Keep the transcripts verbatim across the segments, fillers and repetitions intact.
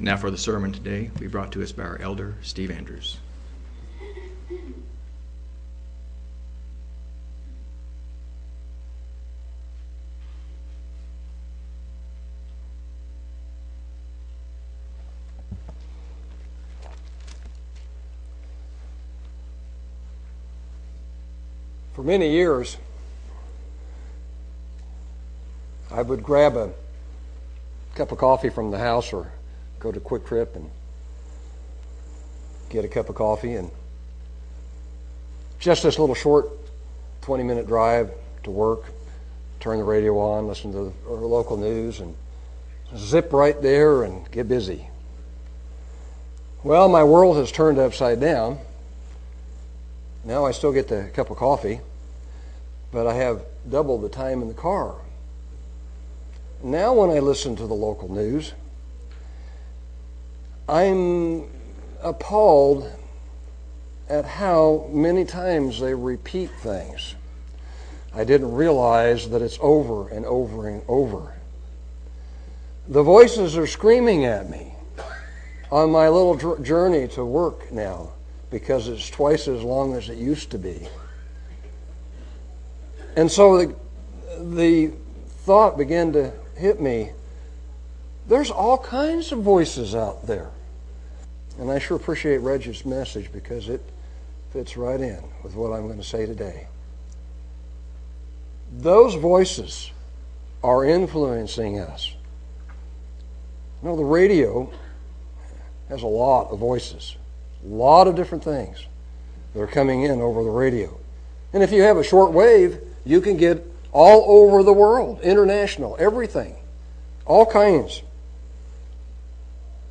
Now for the sermon today, we brought to us by our elder, Steve Andrews. For many years, I would grab a cup of coffee from the house or go to Quick Trip and get a cup of coffee, and just this little short twenty-minute drive to work, turn the radio on, listen to the local news, and zip right there and get busy. Well, my world has turned upside down. Now I still get the cup of coffee, but I have double the time in the car. Now when I listen to the local news, I'm appalled at how many times they repeat things. I didn't realize that it's over and over and over. The voices are screaming at me on my little journey to work now because it's twice as long as it used to be. And so the, the thought began to hit me, there's all kinds of voices out there. And I sure appreciate Reggie's message because it fits right in with what I'm going to say today. Those voices are influencing us. You know, the radio has a lot of voices, a lot of different things that are coming in over the radio. And if you have a short wave, you can get all over the world, international, everything. All kinds.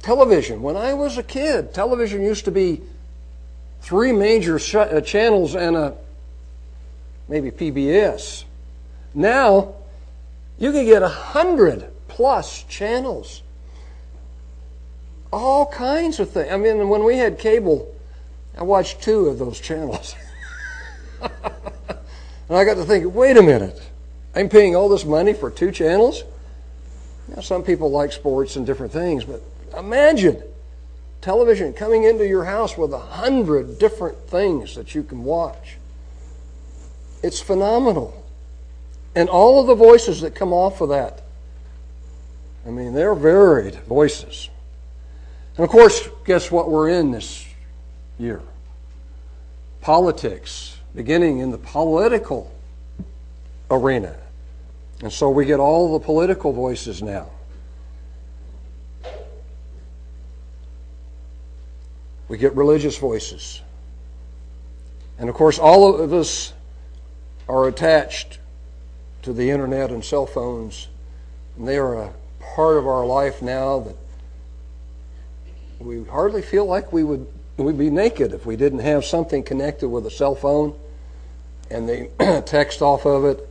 Television. When I was a kid, television used to be three major sh- uh, channels and a maybe P B S. Now, you can get a hundred plus channels. All kinds of things. I mean, when we had cable, I watched two of those channels. And I got to think, wait a minute. I'm paying all this money for two channels? Now, some people like sports and different things, but imagine television coming into your house with a hundred different things that you can watch. It's phenomenal. And all of the voices that come off of that, I mean, they're varied voices. And of course, guess what we're in this year? Politics, beginning in the political arena. And so we get all the political voices now. We get religious voices. And of course, all of us are attached to the internet and cell phones. And they are a part of our life now that we hardly feel like we would we'd be naked if we didn't have something connected with a cell phone and the text off of it,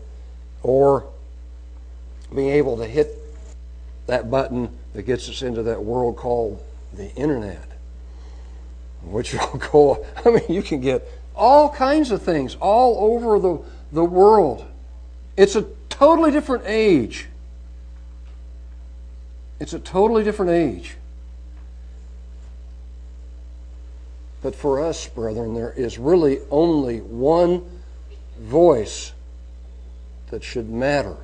or being able to hit that button that gets us into that world called the internet, which will go, I mean, you can get all kinds of things all over the, the world. It's a totally different age. It's a totally different age. But for us, brethren, there is really only one voice that should matter,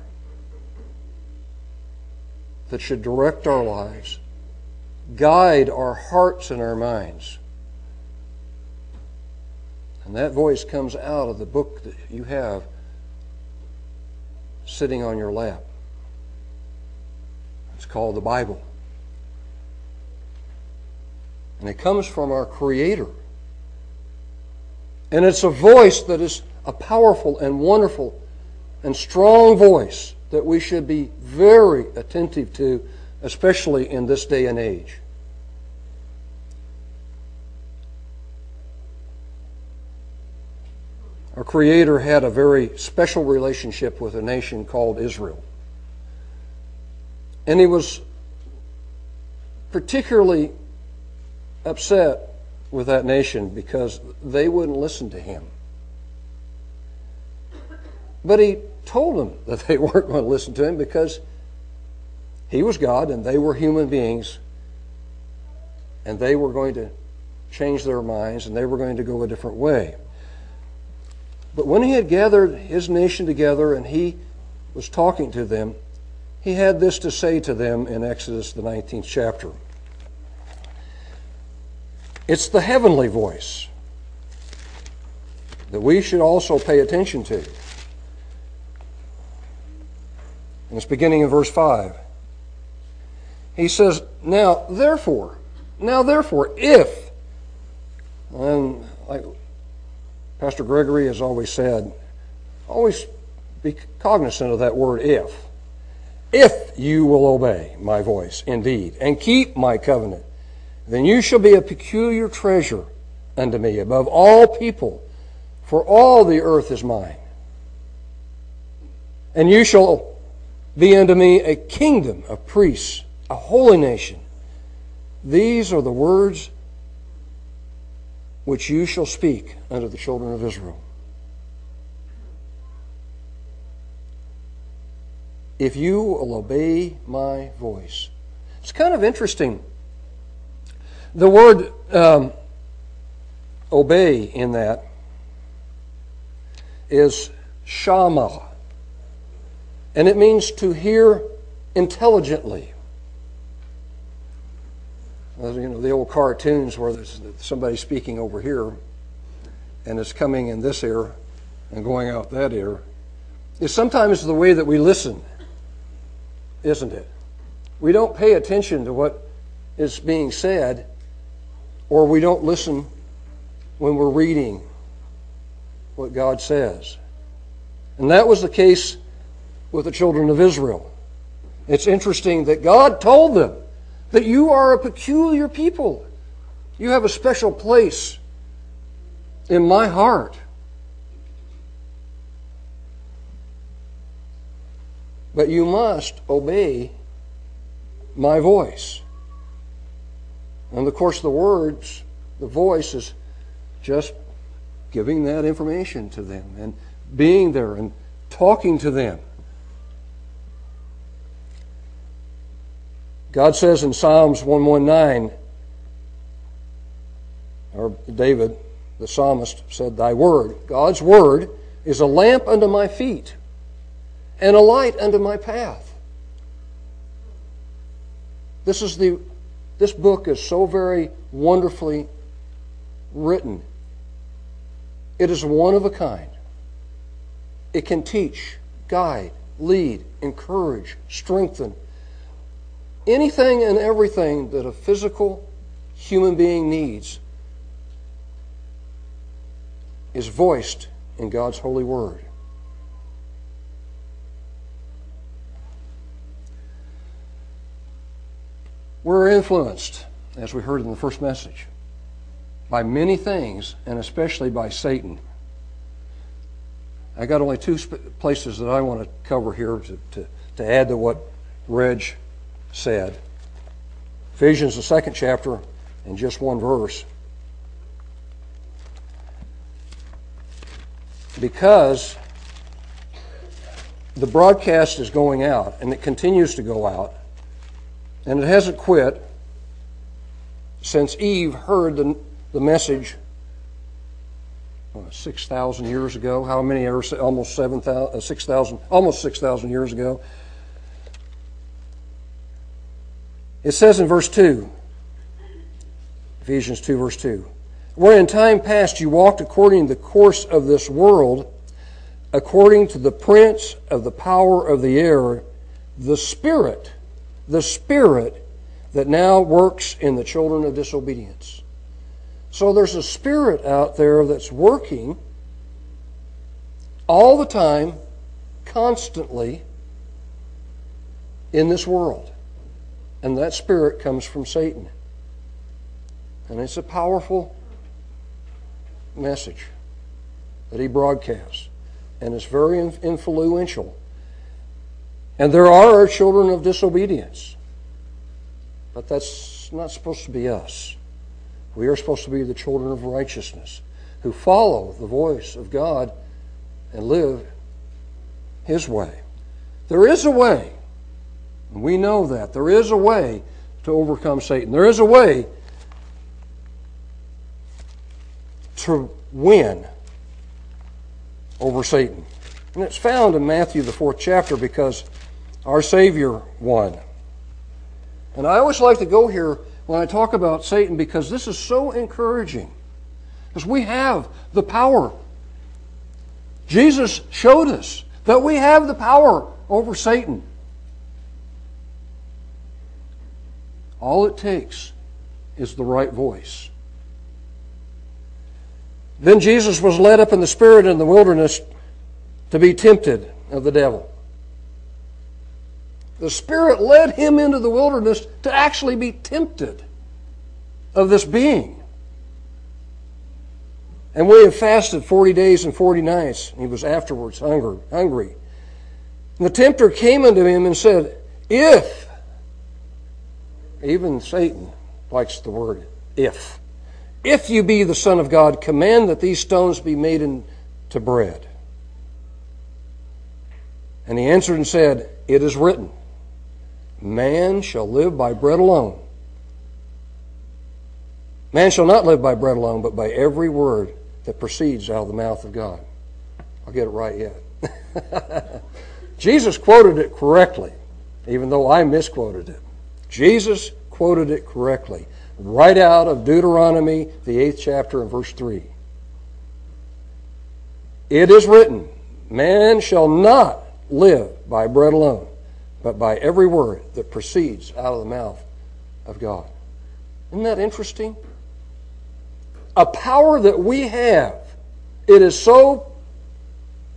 that should direct our lives, guide our hearts and our minds. And that voice comes out of the book that you have sitting on your lap. It's called the Bible. And it comes from our Creator. And it's a voice that is a powerful and wonderful and strong voice that we should be very attentive to, especially in this day and age. Our Creator had a very special relationship with a nation called Israel. And He was particularly upset with that nation because they wouldn't listen to Him. But He told them that they weren't going to listen to Him because He was God and they were human beings and they were going to change their minds, and they were going to go a different way. But when he had gathered his nation together and he was talking to them, he had this to say to them in Exodus, the nineteenth chapter. It's the heavenly voice that we should also pay attention to. And it's beginning in verse five. He says, now therefore, now therefore, if, and like Pastor Gregory has always said, always be cognizant of that word if. If you will obey my voice indeed, and keep my covenant, then you shall be a peculiar treasure unto me above all people, for all the earth is mine. And you shall be unto me a kingdom of priests, a holy nation. These are the words which you shall speak unto the children of Israel. If you will obey my voice. It's kind of interesting. The word um, obey in that is shama. And it means to hear intelligently. Well, you know, the old cartoons where there's somebody speaking over here and it's coming in this ear and going out that ear. It's sometimes the way that we listen, isn't it? We don't pay attention to what is being said, or we don't listen when we're reading what God says. And that was the case with the children of Israel. It's interesting that God told them that you are a peculiar people. You have a special place in my heart. But you must obey my voice. And of course the words, the voice is just giving that information to them and being there and talking to them. God says in Psalms one nineteen, or David, the psalmist, said, thy word, God's word, is a lamp unto my feet and a light unto my path. This is the this book is so very wonderfully written. It is one of a kind. It can teach, guide, lead, encourage, strengthen. Anything and everything that a physical human being needs is voiced in God's holy word. We're influenced, as we heard in the first message, by many things, and especially by Satan. I got only two sp- places that I want to cover here to, to, to add to what Reg said. Ephesians, the second chapter, and just one verse. Because the broadcast is going out, and it continues to go out, and it hasn't quit since Eve heard the, the message six thousand years ago. How many ever? Almost seven thousand, six thousand, almost six thousand years ago. It says in verse two, Ephesians two, verse two, where in time past you walked according to the course of this world, according to the prince of the power of the air, the spirit the spirit that now works in the children of disobedience. So there's a spirit out there that's working all the time, constantly, in this world. And that spirit comes from Satan. And it's a powerful message that he broadcasts. And it's very influential. And there are children of disobedience. But that's not supposed to be us. We are supposed to be the children of righteousness who follow the voice of God and live His way. There is a way. And we know that. There is a way to overcome Satan. There is a way to win over Satan. And it's found in Matthew, the fourth chapter, because our Savior won. And I always like to go here when I talk about Satan, because this is so encouraging. Because we have the power. Jesus showed us that we have the power over Satan. All it takes is the right voice. Then Jesus was led up in the Spirit in the wilderness to be tempted of the devil. The Spirit led him into the wilderness to actually be tempted of this being. And William fasted forty days and forty nights, and he was afterwards hungry. And the tempter came unto him and said, if, even Satan likes the word if, if you be the Son of God, command that these stones be made into bread. And he answered and said, it is written, man shall live by bread alone. Man shall not live by bread alone, but by every word that proceeds out of the mouth of God. I'll get it right yet. Jesus quoted it correctly, even though I misquoted it. Jesus quoted it correctly, right out of Deuteronomy, the eighth chapter and verse three. It is written, man shall not live by bread alone, but by every word that proceeds out of the mouth of God. Isn't that interesting? A power that we have, it is so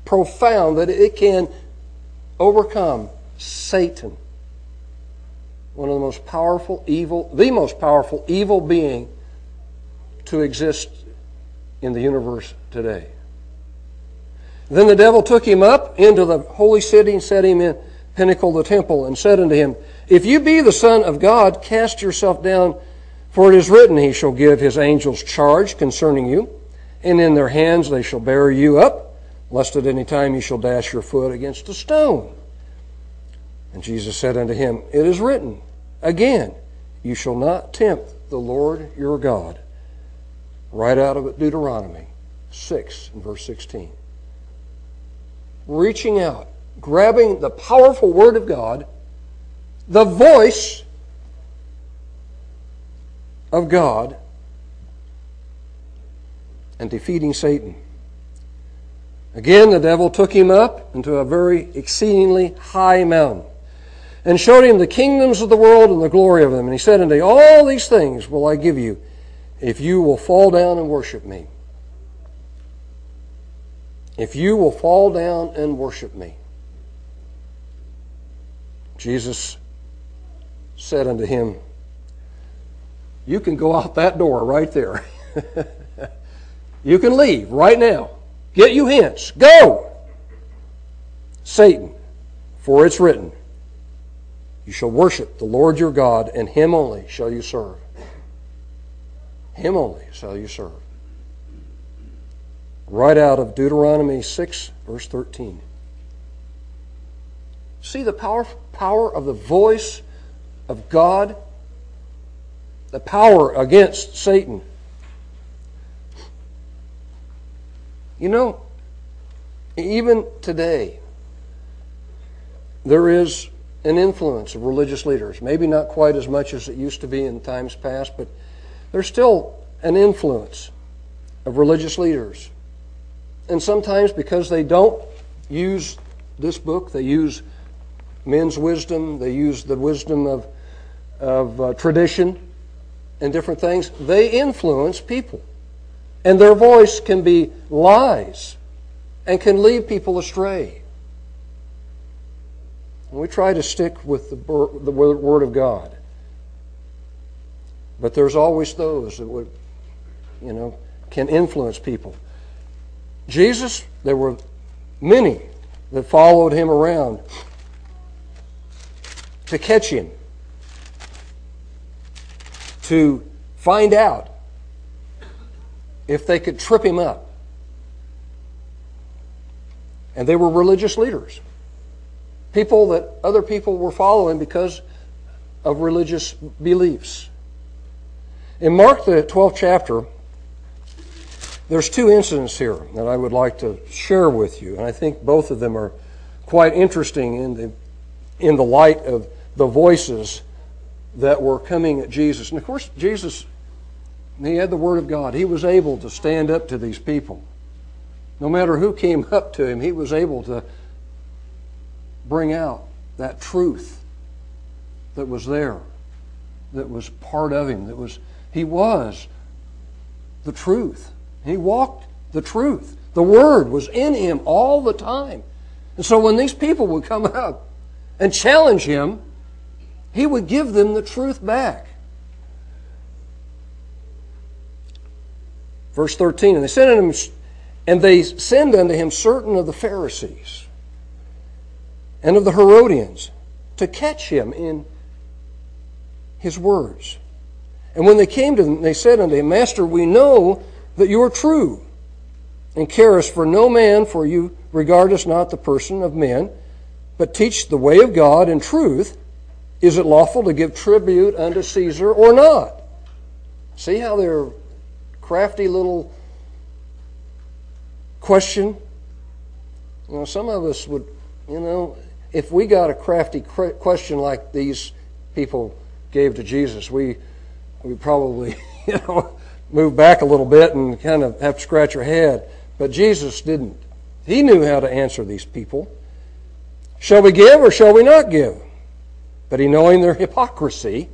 profound that it can overcome Satan, one of the most powerful evil, the most powerful evil being to exist in the universe today. Then the devil took him up into the holy city and set him in the pinnacle of the temple and said unto him, if you be the Son of God, cast yourself down, for it is written, he shall give his angels charge concerning you, and in their hands they shall bear you up, lest at any time you shall dash your foot against a stone. And Jesus said unto him, it is written, again, you shall not tempt the Lord your God. Right out of Deuteronomy six and verse sixteen. Reaching out, grabbing the powerful Word of God, the voice of God, and defeating Satan. Again, the devil took him up into a very exceedingly high mountain and showed him the kingdoms of the world and the glory of them. And he said unto him, all these things will I give you if you will fall down and worship me. If you will fall down and worship me. Jesus said unto him, you can go out that door right there. You can leave right now. Get you hence. Go, Satan, for it's written, you shall worship the Lord your God, and him only shall you serve. Him only shall you serve. Right out of Deuteronomy six, verse thirteen. See the power, power of the voice of God, the power against Satan. You know, even today, there is an influence of religious leaders. Maybe not quite as much as it used to be in times past, but there's still an influence of religious leaders. And sometimes because they don't use this book, they use men's wisdom, they use the wisdom of, of uh, tradition and different things, they influence people. And their voice can be lies and can lead people astray. And we try to stick with the, the Word of God. But there's always those that would, you know, can influence people. Jesus, there were many that followed him around to catch him, to find out if they could trip him up. And they were religious leaders, people that other people were following because of religious beliefs. In Mark, the twelfth chapter, There's two incidents here that I would like to share with you, and I think both of them are quite interesting in the in the light of the voices that were coming at Jesus. And of course, Jesus, he had the Word of God. He was able to stand up to these people. No matter who came up to him, he was able to bring out that truth that was there, that was part of him, that was, he was the truth. He walked the truth. The Word was in him all the time. And so when these people would come up and challenge him, he would give them the truth back. Verse thirteen, and they sent unto him, and they send unto him certain of the Pharisees and of the Herodians to catch him in his words. And when they came to them, they said unto him, Master, we know that you are true, and carest for no man, for you regard us not the person of men, but teach the way of God in truth. Is it lawful to give tribute unto Caesar or not? See how their crafty little question? You know, some of us would, you know, if we got a crafty question like these people gave to Jesus, we we probably, you know, move back a little bit and kind of have to scratch your head. But Jesus didn't. He knew how to answer these people. Shall we give or shall we not give? But he, knowing their hypocrisy,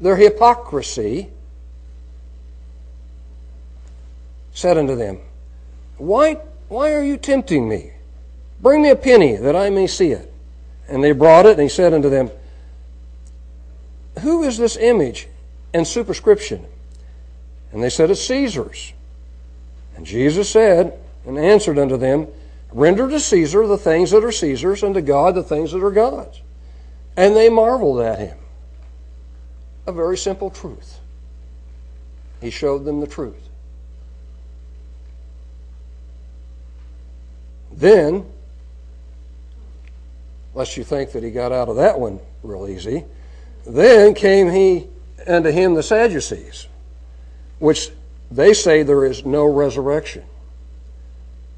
their hypocrisy, said unto them, Why, why are you tempting me? Bring me a penny, that I may see it. And they brought it, and he said unto them, Who is this image and superscription? And they said, It's Caesar's. And Jesus said, and answered unto them, Render to Caesar the things that are Caesar's, and to God the things that are God's. And they marveled at him. A very simple truth. He showed them the truth. Then, lest you think that he got out of that one real easy, then came he unto him the Sadducees, which they say there is no resurrection.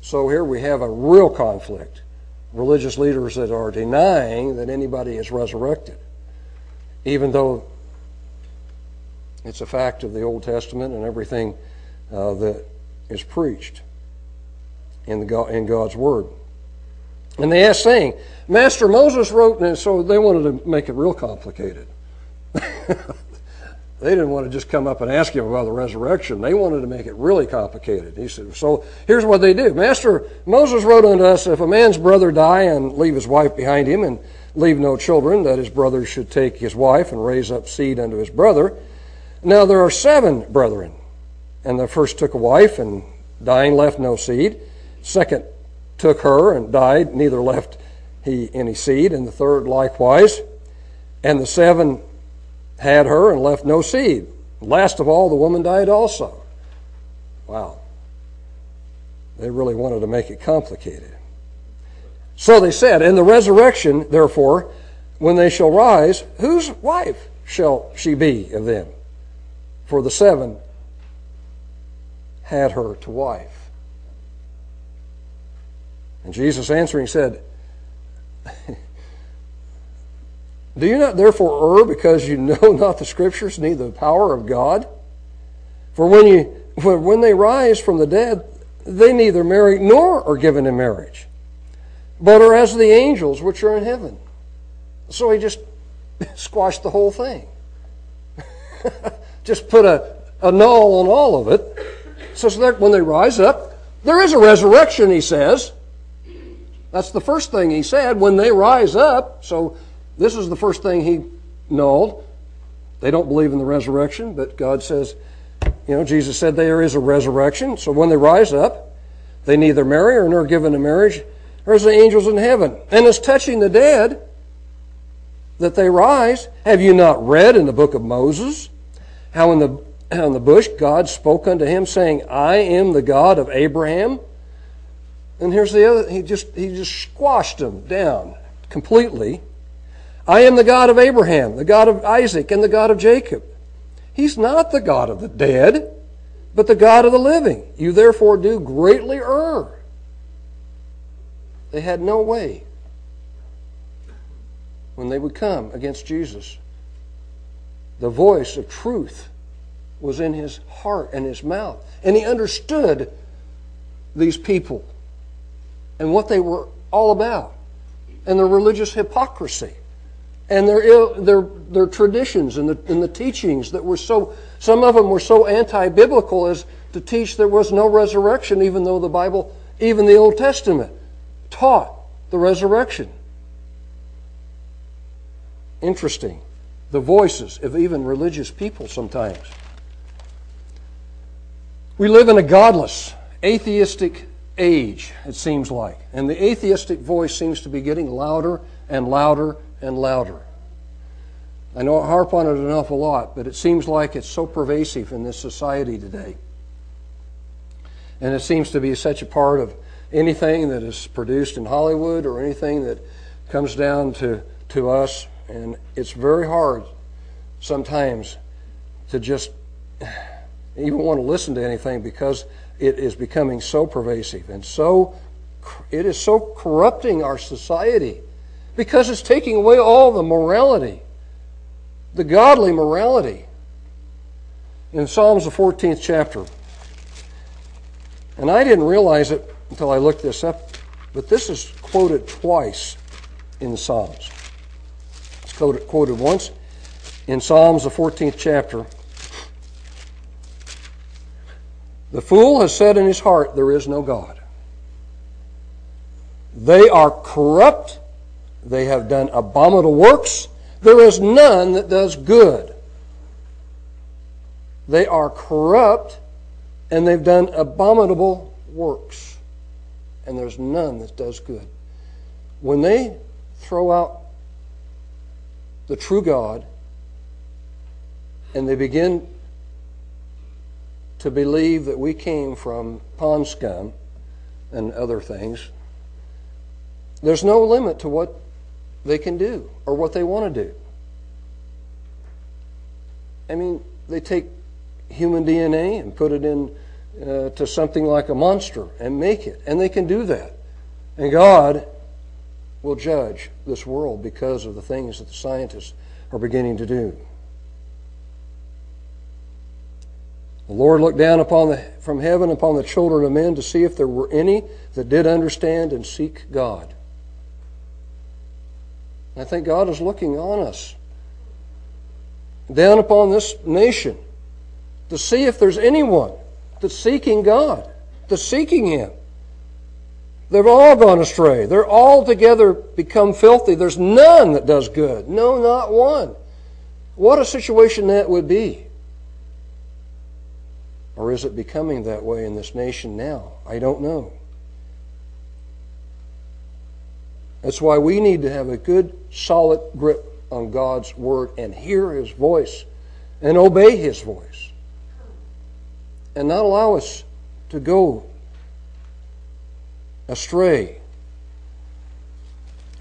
So here we have a real conflict. Religious leaders that are denying that anybody is resurrected, even though it's a fact of the Old Testament and everything uh, that is preached in the God, in God's Word. And they asked, saying, Master, Moses wrote, and so they wanted to make it real complicated. They didn't want to just come up and ask him about the resurrection. They wanted to make it really complicated. He said, so here's what they do. Master, Moses wrote unto us, if a man's brother die and leave his wife behind him and leave no children, that his brother should take his wife and raise up seed unto his brother. Now there are seven brethren, and the first took a wife, and dying left no seed. Second took her and died, neither left he any seed. And the third likewise. And the seven had her and left no seed. Last of all, the woman died also. Wow. They really wanted to make it complicated. So they said, in the resurrection, therefore, when they shall rise, whose wife shall she be of them? For the seven had her to wife. And Jesus answering said, Do you not therefore err, because you know not the Scriptures, neither the power of God? For when you, for when they rise from the dead, they neither marry nor are given in marriage, but are as the angels which are in heaven. So he just squashed the whole thing. Just put a, a null on all of it. So that when they rise up, there is a resurrection, he says. That's the first thing he said, when they rise up. So this is the first thing he nulled. They don't believe in the resurrection, but God says, you know, Jesus said there is a resurrection. So when they rise up, they neither marry or nor given in marriage, or as the angels in heaven. And as touching the dead, that they rise, have you not read in the book of Moses, how in the, how in the bush God spoke unto him, saying, I am the God of Abraham? And here's the other, he just he just squashed them down completely. I am the God of Abraham, the God of Isaac, and the God of Jacob. He's not the God of the dead, but the God of the living. You therefore do greatly err. They had no way when they would come against Jesus. The voice of truth was in his heart and his mouth. And he understood these people and what they were all about, and their religious hypocrisy, and their Ill, their their traditions and the and the teachings that were so, some of them were so anti-biblical as to teach there was no resurrection, even though the Bible, even the Old Testament, taught the resurrection. Interesting, the voices of even religious people sometimes. We live in a godless, atheistic age, it seems like. And the atheistic voice seems to be getting louder and louder and louder. I know I harp on it an awful lot, but it seems like it's so pervasive in this society today. And it seems to be such a part of anything that is produced in Hollywood or anything that comes down to, to us. And it's very hard sometimes to just even want to listen to anything, because it is becoming so pervasive and so, it is so corrupting our society, because it's taking away all the morality, the godly morality. In Psalms, the fourteenth chapter, and I didn't realize it until I looked this up, but this is quoted twice in the Psalms. It's quoted, quoted once in Psalms, the fourteenth chapter. The fool has said in his heart, there is no God. They are corrupt. They have done abominable works. There is none that does good. They are corrupt, and they've done abominable works. And there's none that does good. When they throw out the true God, and they begin to believe that we came from pond scum and other things, there's no limit to what they can do or what they want to do. I mean, they take human D N A and put it in uh, to something like a monster and make it, and they can do that. And God will judge this world because of the things that the scientists are beginning to do. The Lord looked down upon the, from heaven upon the children of men to see if there were any that did understand and seek God. And I think God is looking on us, down upon this nation, to see if there's anyone that's seeking God, that's seeking Him. They've all gone astray. They're all together become filthy. There's none that does good. No, not one. What a situation that would be. Or is it becoming that way in this nation now? I don't know. That's why we need to have a good, solid grip on God's Word and hear His voice and obey His voice, and not allow us to go astray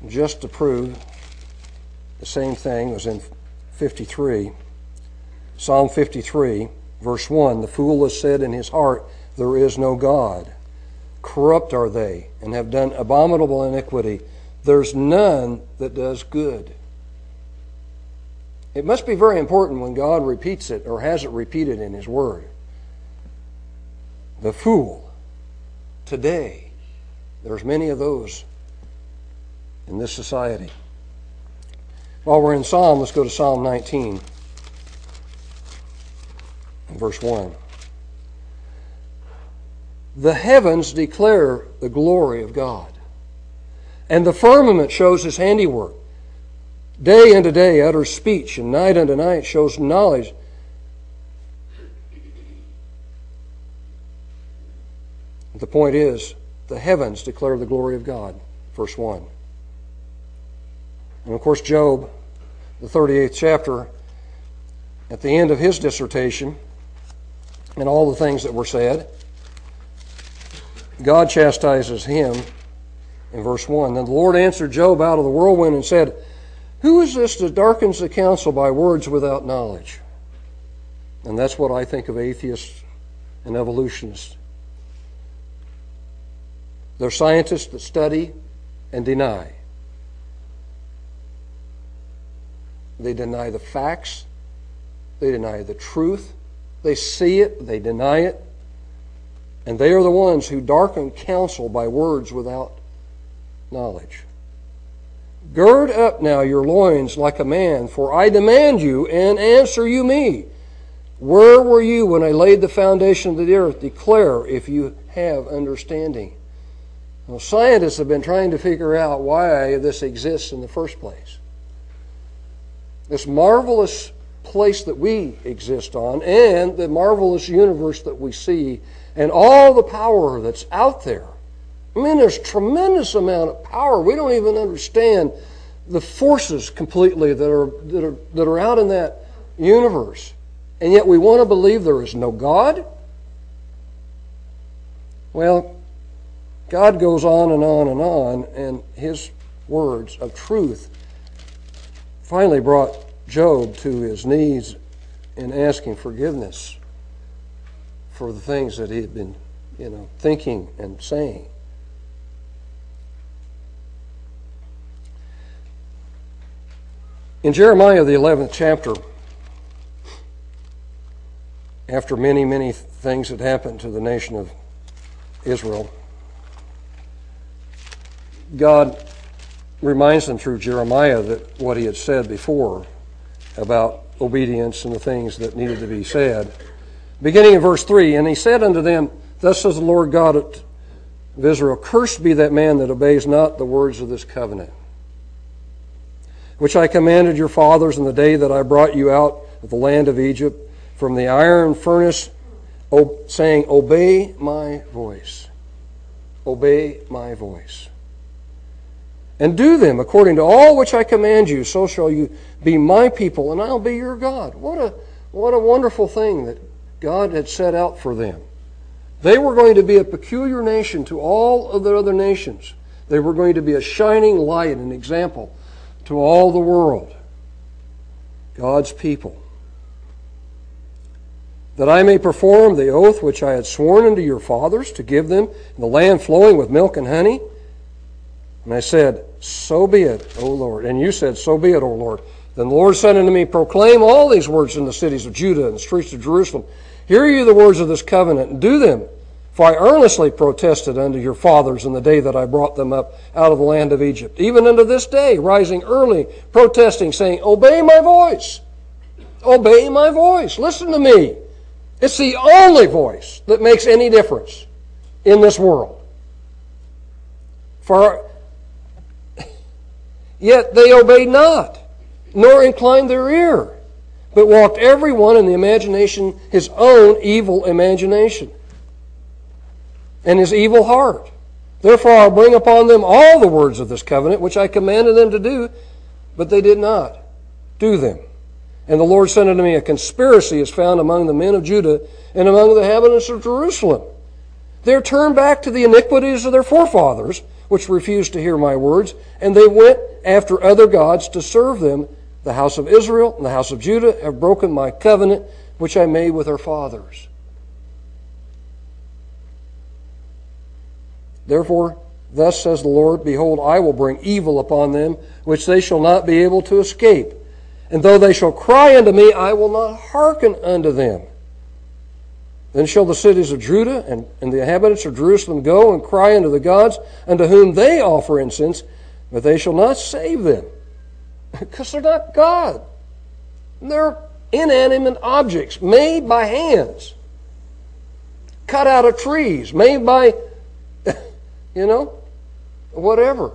just to prove the same thing was in fifty-three, Psalm fifty-three. Verse one, the fool has said in his heart, there is no God. Corrupt are they, and have done abominable iniquity. There's none that does good. It must be very important when God repeats it, or has it repeated in His Word. The fool. Today, there's many of those in this society. While we're in Psalm, let's go to Psalm nineteen. Verse one. The heavens declare the glory of God, and the firmament shows His handiwork. Day unto day utters speech, and night unto night shows knowledge. The point is, the heavens declare the glory of God. Verse one. And of course, Job, the thirty-eighth chapter, at the end of his dissertation, and all the things that were said, God chastises him in verse one. Then the Lord answered Job out of the whirlwind and said, who is this that darkens the counsel by words without knowledge? And that's what I think of atheists and evolutionists. They're scientists that study and deny. They deny the facts. They deny the truth. They see it. They deny it. And they are the ones who darken counsel by words without knowledge. Gird up now your loins like a man, for I demand you, and answer you me. Where were you when I laid the foundation of the earth? Declare if you have understanding. Now, scientists have been trying to figure out why this exists in the first place. This marvelous place that we exist on, and the marvelous universe that we see, and all the power that's out there. I mean, there's a tremendous amount of power. We don't even understand the forces completely that are that are that are out in that universe. And yet we want to believe there is no God. Well, God goes on and on and on, and his words of truth finally brought Job to his knees in asking forgiveness for the things that he had been, you know, thinking and saying. In Jeremiah, the eleventh chapter, after many, many things had happened to the nation of Israel, God reminds them through Jeremiah that what he had said before about obedience and the things that needed to be said. Beginning in verse three, and he said unto them, Thus says the Lord God of Israel, Cursed be that man that obeys not the words of this covenant, which I commanded your fathers in the day that I brought you out of the land of Egypt from the iron furnace, saying, Obey my voice. Obey my voice. And do them according to all which I command you, so shall you be my people, and I'll be your God. What a what a wonderful thing that God had set out for them. They were going to be a peculiar nation to all of the other nations. They were going to be a shining light, an example to all the world, God's people, that I may perform the oath which I had sworn unto your fathers to give them in the land flowing with milk and honey. And I said, So be it, O Lord. And you said, So be it, O Lord. Then the Lord said unto me, Proclaim all these words in the cities of Judah and the streets of Jerusalem. Hear ye the words of this covenant, and do them. For I earnestly protested unto your fathers in the day that I brought them up out of the land of Egypt, even unto this day, rising early, protesting, saying, Obey my voice. Obey my voice. Listen to me. It's the only voice that makes any difference in this world. For yet they obeyed not, nor inclined their ear, but walked every one in the imagination, his own evil imagination, and his evil heart. Therefore I'll bring upon them all the words of this covenant, which I commanded them to do, but they did not do them. And the Lord said unto me, A conspiracy is found among the men of Judah and among the inhabitants of Jerusalem. They are turned back to the iniquities of their forefathers, which refused to hear my words, and they went after other gods to serve them. The house of Israel and the house of Judah have broken my covenant, which I made with their fathers. Therefore, thus says the Lord, Behold, I will bring evil upon them, which they shall not be able to escape. And though they shall cry unto me, I will not hearken unto them. Then shall the cities of Judah and, and the inhabitants of Jerusalem go and cry unto the gods unto whom they offer incense, but they shall not save them, because they're not God. They're inanimate objects made by hands, cut out of trees, made by, you know, whatever.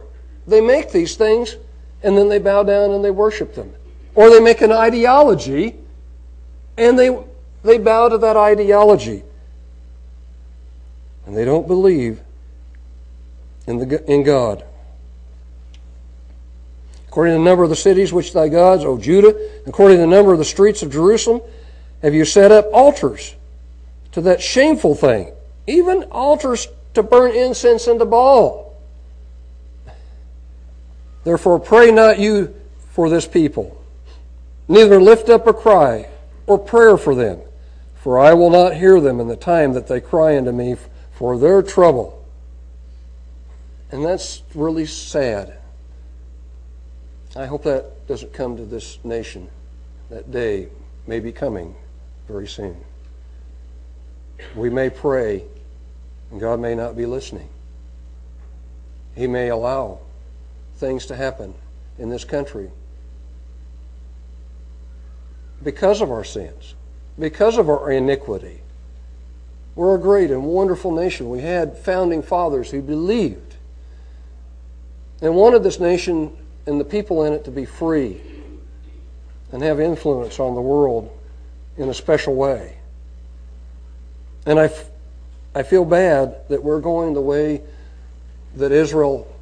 They make these things, and then they bow down and they worship them. Or they make an ideology, and they... They bow to that ideology. And they don't believe in, the, in God. According to the number of the cities which thy gods, O Judah, according to the number of the streets of Jerusalem, have you set up altars to that shameful thing, even altars to burn incense unto Baal. Therefore pray not you for this people, neither lift up a cry or prayer for them. for I will not hear them in the time that they cry unto me for their trouble. And that's really sad. I hope that doesn't come to this nation. That day may be coming very soon. We may pray, and God may not be listening. He may allow things to happen in this country because of our sins, because of our iniquity. We're a great and wonderful nation. We had founding fathers who believed and wanted this nation and the people in it to be free and have influence on the world in a special way. And I, f- I feel bad that we're going the way that Israel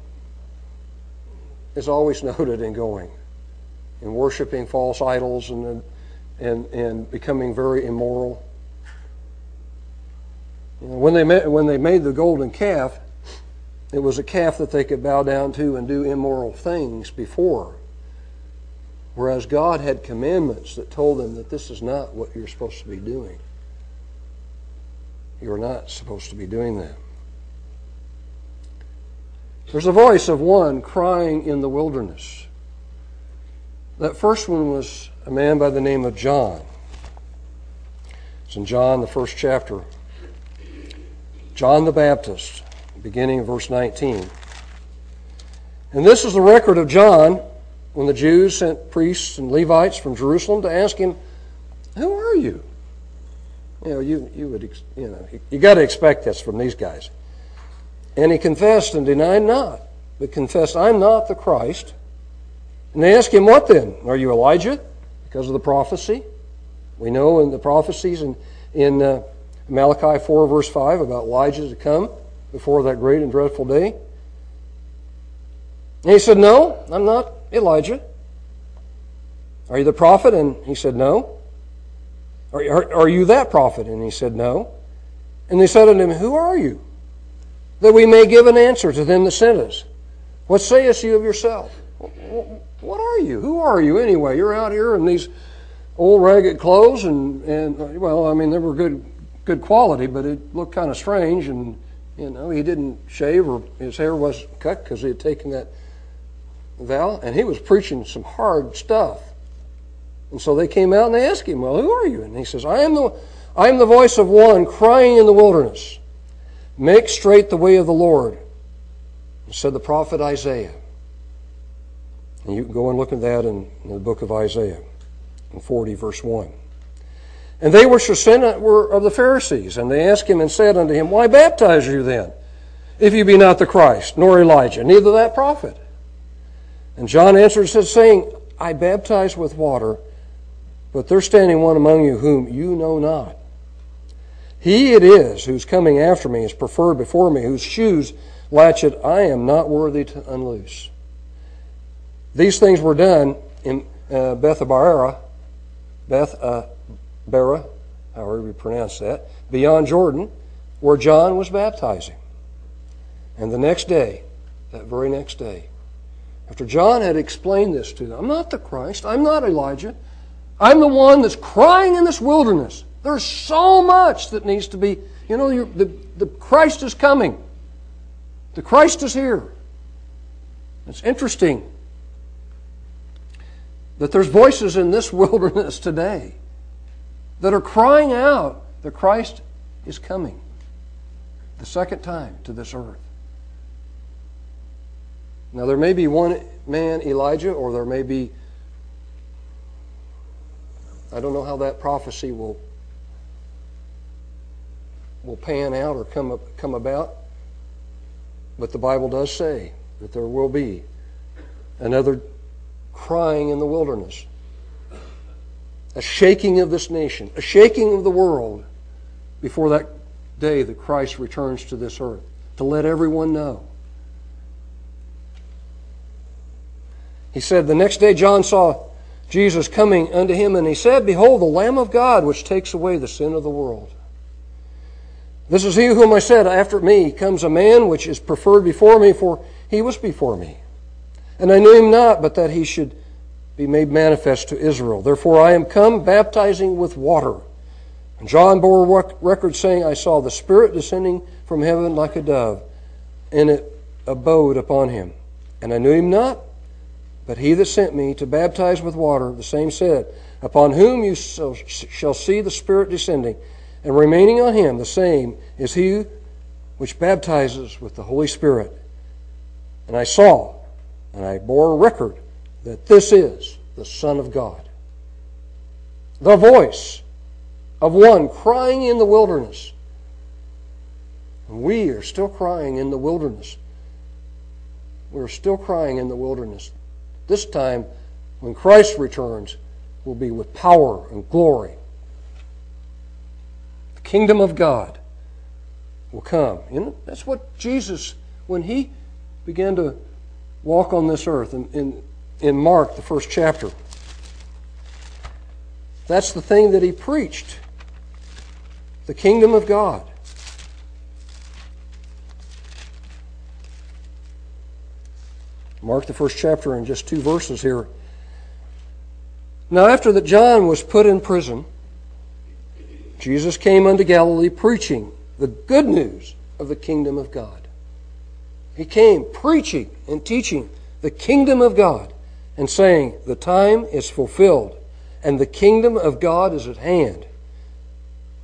is always noted in going, in worshiping false idols and and and becoming very immoral. You know, when they ma- when they made the golden calf, it was a calf that they could bow down to and do immoral things before, whereas God had commandments that told them that this is not what you're supposed to be doing. You're not supposed to be doing that. There's a voice of one crying in the wilderness. That first one was a man by the name of John. It's in John, the first chapter. John the Baptist, beginning of verse nineteen. And this is the record of John when the Jews sent priests and Levites from Jerusalem to ask him, "Who are you?" You know, you you would you know you got to expect this from these guys. And he confessed and denied not, but confessed, "I'm not the Christ." And they asked him, "What then? Are you Elijah?" Because of the prophecy. We know in the prophecies in, in uh, Malachi four, verse five, about Elijah to come before that great and dreadful day. And he said, "No, I'm not Elijah." "Are you the prophet?" And he said, "No." Are, are, are you that prophet?" And he said, "No." And they said unto him, "Who are you? That we may give an answer to them that sent us. What sayest you of yourself?" What are you? Who are you anyway? You're out here in these old ragged clothes and, and well, I mean, they were good good quality, but it looked kind of strange. And, you know, he didn't shave or his hair wasn't cut because he had taken that vow. And he was preaching some hard stuff. And so they came out and they asked him, "Well, who are you?" And he says, I am the, I am the voice of one crying in the wilderness. Make straight the way of the Lord, said the prophet Isaiah. And you can go and look at that in, in the book of Isaiah, in forty, verse one. And they which were of the Pharisees, and they asked him and said unto him, "Why baptize you then, if you be not the Christ, nor Elijah, neither that prophet?" And John answered and said, saying, "I baptize with water, but there's standing one among you whom you know not. He it is who's coming after me, is preferred before me, whose shoes latchet I am not worthy to unloose." These things were done in uh, Bethabara, Bethabara, however you pronounce that, beyond Jordan, where John was baptizing. And the next day, that very next day, after John had explained this to them, "I'm not the Christ, I'm not Elijah, I'm the one that's crying in this wilderness. There's so much that needs to be, you know, the, the Christ is coming. The Christ is here." It's interesting that there's voices in this wilderness today that are crying out, the Christ is coming the second time to this earth. Now there may be one man, Elijah, or there may be, I don't know how that prophecy will will pan out or come up, come about. But the Bible does say that there will be another crying in the wilderness, a shaking of this nation, a shaking of the world before that day that Christ returns to this earth, to let everyone know. He said, the next day John saw Jesus coming unto him, and he said, "Behold, the Lamb of God, which takes away the sin of the world. This is he whom I said, after me comes a man which is preferred before me, for he was before me. And I knew him not, but that he should be made manifest to Israel. Therefore I am come baptizing with water, John bore record, saying, I saw the Spirit descending from heaven like a dove, and it abode upon him. And I knew him not, but he that sent me to baptize with water, the same said, Upon whom you shall see the Spirit descending, and remaining on him, the same is he which baptizes with the Holy Spirit. And I saw, and I bore record, that this is the Son of God. The voice of one crying in the wilderness. And we are still crying in the wilderness. We're still crying in the wilderness. This time, when Christ returns, will be with power and glory. The kingdom of God will come. And that's what Jesus, when he began to walk on this earth in, in, in Mark, the first chapter, that's the thing that he preached. The kingdom of God. Mark the first chapter in just two verses here. Now after that John was put in prison, Jesus came unto Galilee preaching the good news of the kingdom of God. He came preaching and teaching the kingdom of God and saying, The time is fulfilled and the kingdom of God is at hand.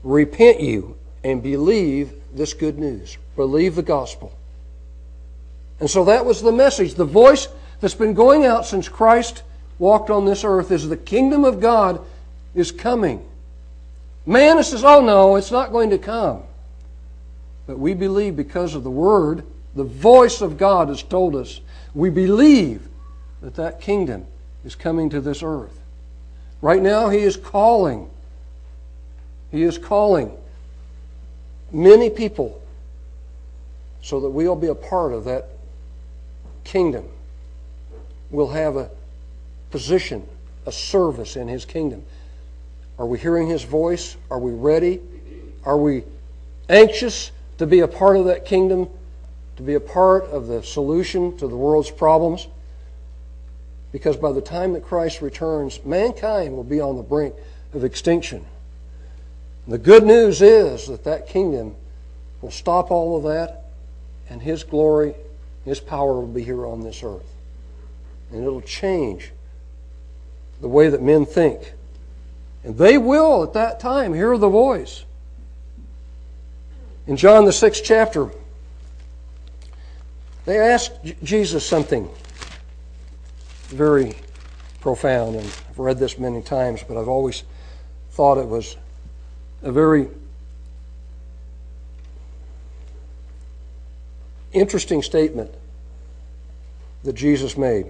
Repent you and believe this good news. Believe the gospel. And so that was the message. The voice that's been going out since Christ walked on this earth is the kingdom of God is coming. Man says, oh no, it's not going to come. But we believe because of the word, the voice of God has told us, we believe that that kingdom is coming to this earth. Right now he is calling. He is calling many people so that we'll be a part of that kingdom. We'll have a position, a service in his kingdom. Are we hearing his voice? Are we ready? Are we anxious to be a part of that kingdom? To be a part of the solution to the world's problems? Because by the time that Christ returns, mankind will be on the brink of extinction. The good news is that that kingdom will stop all of that, and his glory, his power will be here on this earth. And it'll change the way that men think. And they will at that time hear the voice. In John the sixth chapter, they asked Jesus something very profound, and I've read this many times, but I've always thought it was a very interesting statement that Jesus made.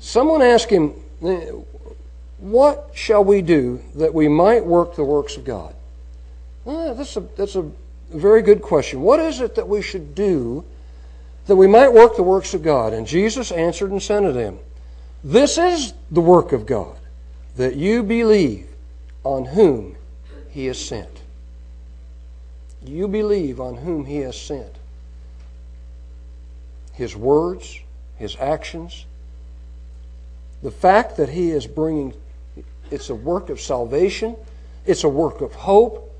Someone asked him, what shall we do that we might work the works of God? Well, that's a, that's a very good question. What is it that we should do that we might work the works of God? And Jesus answered and said to them, This is the work of God, that you believe on whom he has sent. You believe on whom he has sent. His words, his actions, the fact that he is bringing, it's a work of salvation, it's a work of hope,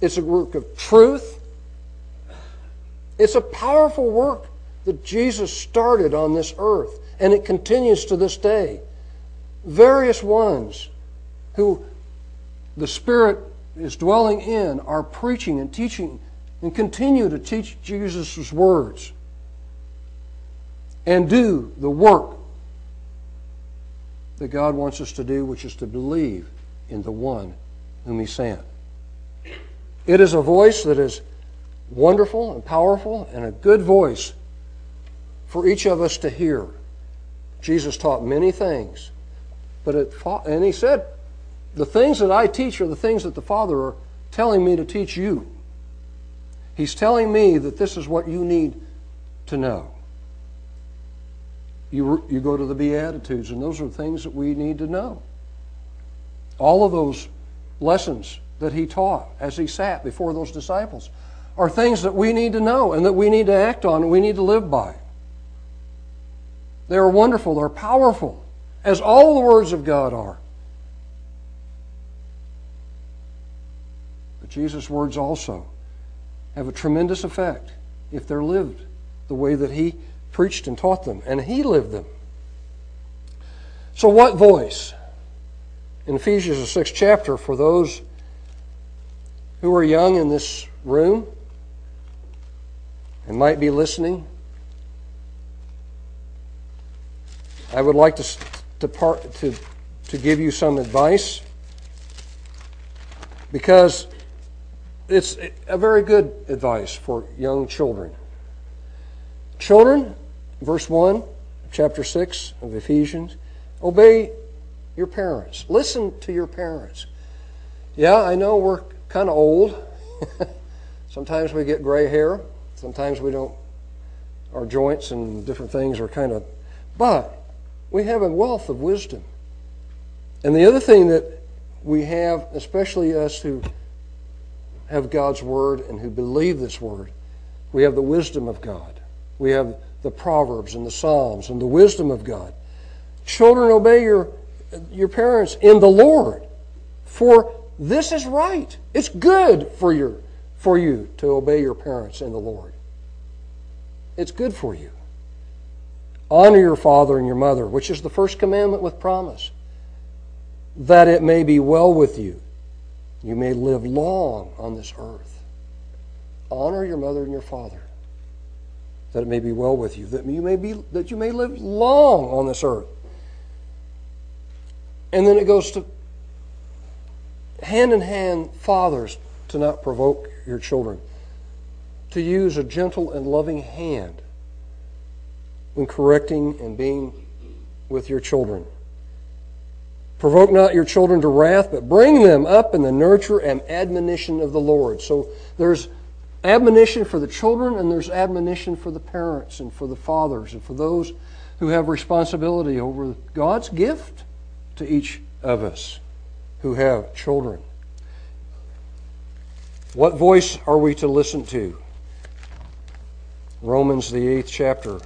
it's a work of truth. It's a powerful work that Jesus started on this earth, and it continues to this day. Various ones who the Spirit is dwelling in are preaching and teaching and continue to teach Jesus' words and do the work that God wants us to do, which is to believe in the one whom he sent. It is a voice that is wonderful and powerful and a good voice for each of us to hear. Jesus taught many things, but it, and he said, the things that I teach are the things that the Father are telling me to teach you. He's telling me that this is what you need to know. You, you go to the Beatitudes, and those are things that we need to know. All of those lessons that he taught as he sat before those disciples are things that we need to know and that we need to act on and we need to live by. They are wonderful. They're powerful, as all the words of God are. But Jesus' words also have a tremendous effect if they're lived the way that he preached and taught them, and he lived them. So what voice? In Ephesians, the sixth chapter, for those who are young in this room and might be listening, I would like to to part, to, to give you some advice, because it's a very good advice for young children. Children, verse one, chapter six of Ephesians, obey your parents. Listen to your parents. Yeah, I know we're kind of old. Sometimes we get gray hair. Sometimes we don't. Our joints and different things are kind of... But we have a wealth of wisdom. And the other thing that we have, especially us who have God's Word and who believe this Word, we have the wisdom of God. We have the Proverbs and the Psalms and the wisdom of God. Children, obey your your parents in the Lord, for this is right. It's good for your for you to obey your parents in the Lord. It's good for you. Honor your father and your mother, which is the first commandment with promise, that it may be well with you. You may live long on this earth. Honor your mother and your father, that it may be well with you, that you may be that you may live long on this earth. And then it goes to hand in hand, fathers, to not provoke your children, to use a gentle and loving hand when correcting and being with your children. Provoke not your children to wrath, but bring them up in the nurture and admonition of the Lord. So there's admonition for the children, and there's admonition for the parents and for the fathers and for those who have responsibility over God's gift to each of us who have children. What voice are we to listen to? Romans, the eighth chapter.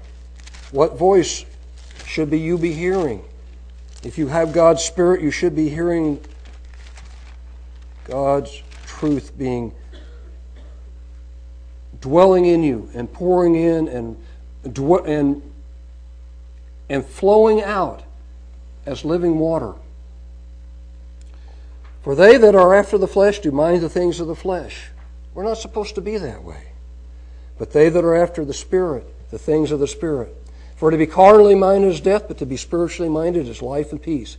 What voice should be you be hearing? If you have God's Spirit, you should be hearing God's truth being dwelling in you and pouring in and dwe- and and flowing out as living water. For they that are after the flesh do mind the things of the flesh. We're not supposed to be that way. But they that are after the Spirit, the things of the Spirit. For to be carnally minded is death, but to be spiritually minded is life and peace.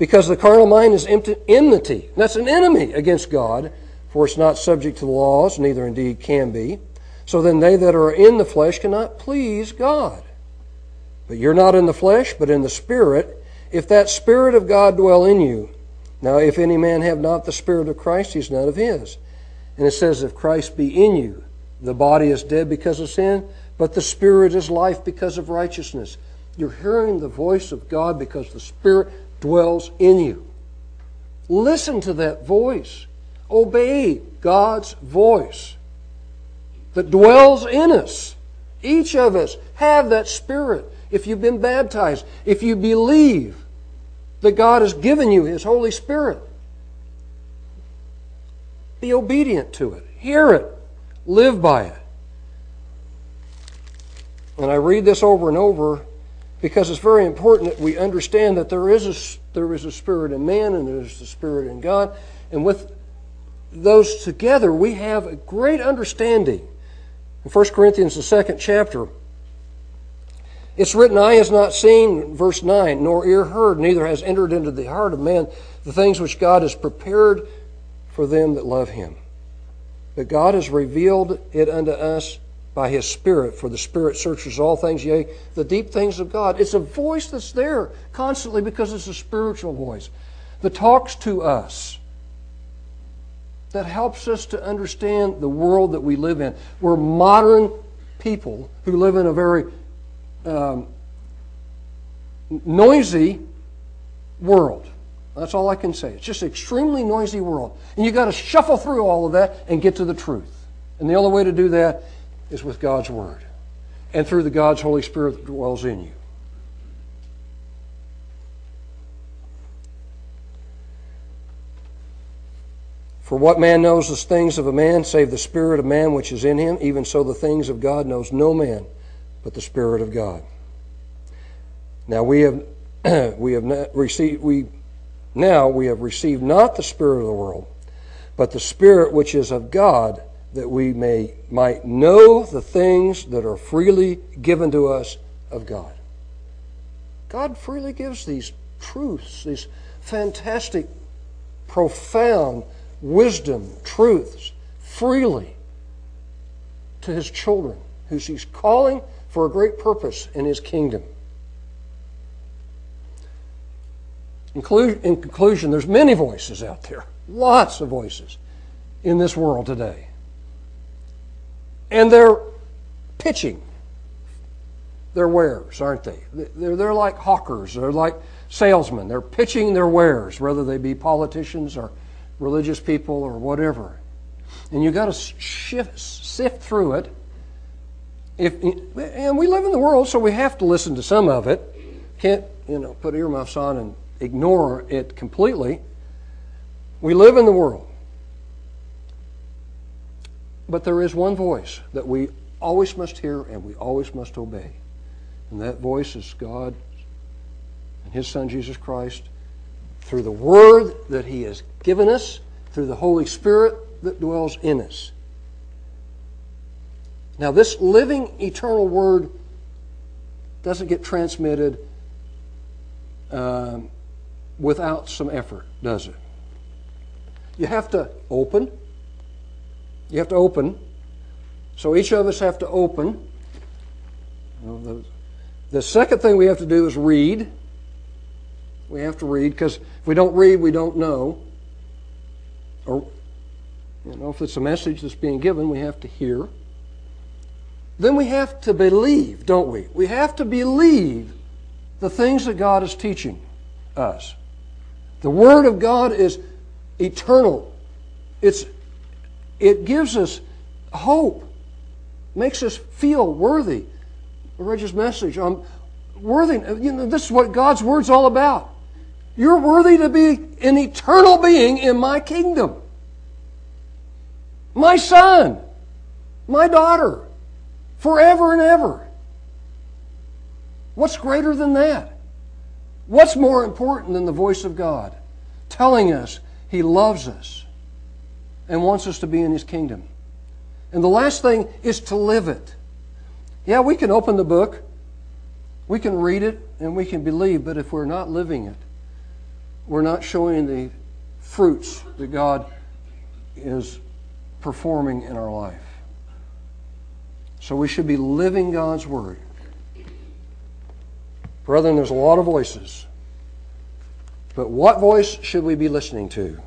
Because the carnal mind is enmity. That's an enemy against God, for it's not subject to the laws, neither indeed can be. So then they that are in the flesh cannot please God. But you're not in the flesh, but in the Spirit, if that Spirit of God dwell in you. Now if any man have not the Spirit of Christ, he's none of his. And it says, if Christ be in you, the body is dead because of sin, but the Spirit is life because of righteousness. You're hearing the voice of God because the Spirit dwells in you. Listen to that voice. Obey God's voice that dwells in us. Each of us have that Spirit. If you've been baptized, if you believe that God has given you His Holy Spirit, be obedient to it. Hear it. Live by it. And I read this over and over because it's very important that we understand that there is a, there is a spirit in man and there is a spirit in God. And with those together, we have a great understanding. In First Corinthians, the second chapter, it's written, eye has not seen, verse nine, nor ear heard, neither has entered into the heart of man the things which God has prepared for them that love Him. But God has revealed it unto us by His Spirit, for the Spirit searches all things, yea, the deep things of God. It's a voice that's there constantly because it's a spiritual voice that talks to us, that helps us to understand the world that we live in. We're modern people who live in a very um, noisy world. That's all I can say. It's just an extremely noisy world. And you've got to shuffle through all of that and get to the truth. And the only way to do that is with God's Word and through the God's Holy Spirit that dwells in you. For what man knows the things of a man, save the spirit of man which is in him? Even so the things of God knows no man, but the Spirit of God. Now we have we have not received we now we have received not the spirit of the world, but the Spirit which is of God, that we may might know the things that are freely given to us of God. God freely gives these truths, these fantastic, profound wisdom, truths, freely to His children, who He's calling for a great purpose in His kingdom. In conclusion, there's many voices out there, lots of voices in this world today. And they're pitching their wares, aren't they? They're, they're like hawkers. They're like salesmen. They're pitching their wares, whether they be politicians or religious people or whatever. And you've got to shift, sift through it. If, and we live in the world, so we have to listen to some of it. Can't, you know, put earmuffs on and ignore it completely. We live in the world. But there is one voice that we always must hear and we always must obey. And that voice is God and His Son Jesus Christ, through the Word that He has given us, through the Holy Spirit that dwells in us. Now, this living, eternal Word doesn't get transmitted um, without some effort, does it? You have to open. You have to open. So each of us have to open. The second thing we have to do is read. We have to read, because if we don't read, we don't know. Or, you know, if it's a message that's being given, we have to hear. Then we have to believe, don't we? We have to believe the things that God is teaching us. The Word of God is eternal. It's It gives us hope, makes us feel worthy. Reggie's message on worthy. You know, this is what God's Word's all about. You're worthy to be an eternal being in my kingdom. My son, my daughter, forever and ever. What's greater than that? What's more important than the voice of God telling us He loves us and wants us to be in His kingdom? And the last thing is to live it. Yeah, we can open the book, we can read it, and we can believe, but if we're not living it, we're not showing the fruits that God is performing in our life. So we should be living God's Word. Brethren, there's a lot of voices, but what voice should we be listening to?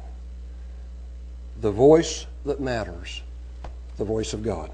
The voice that matters, the voice of God.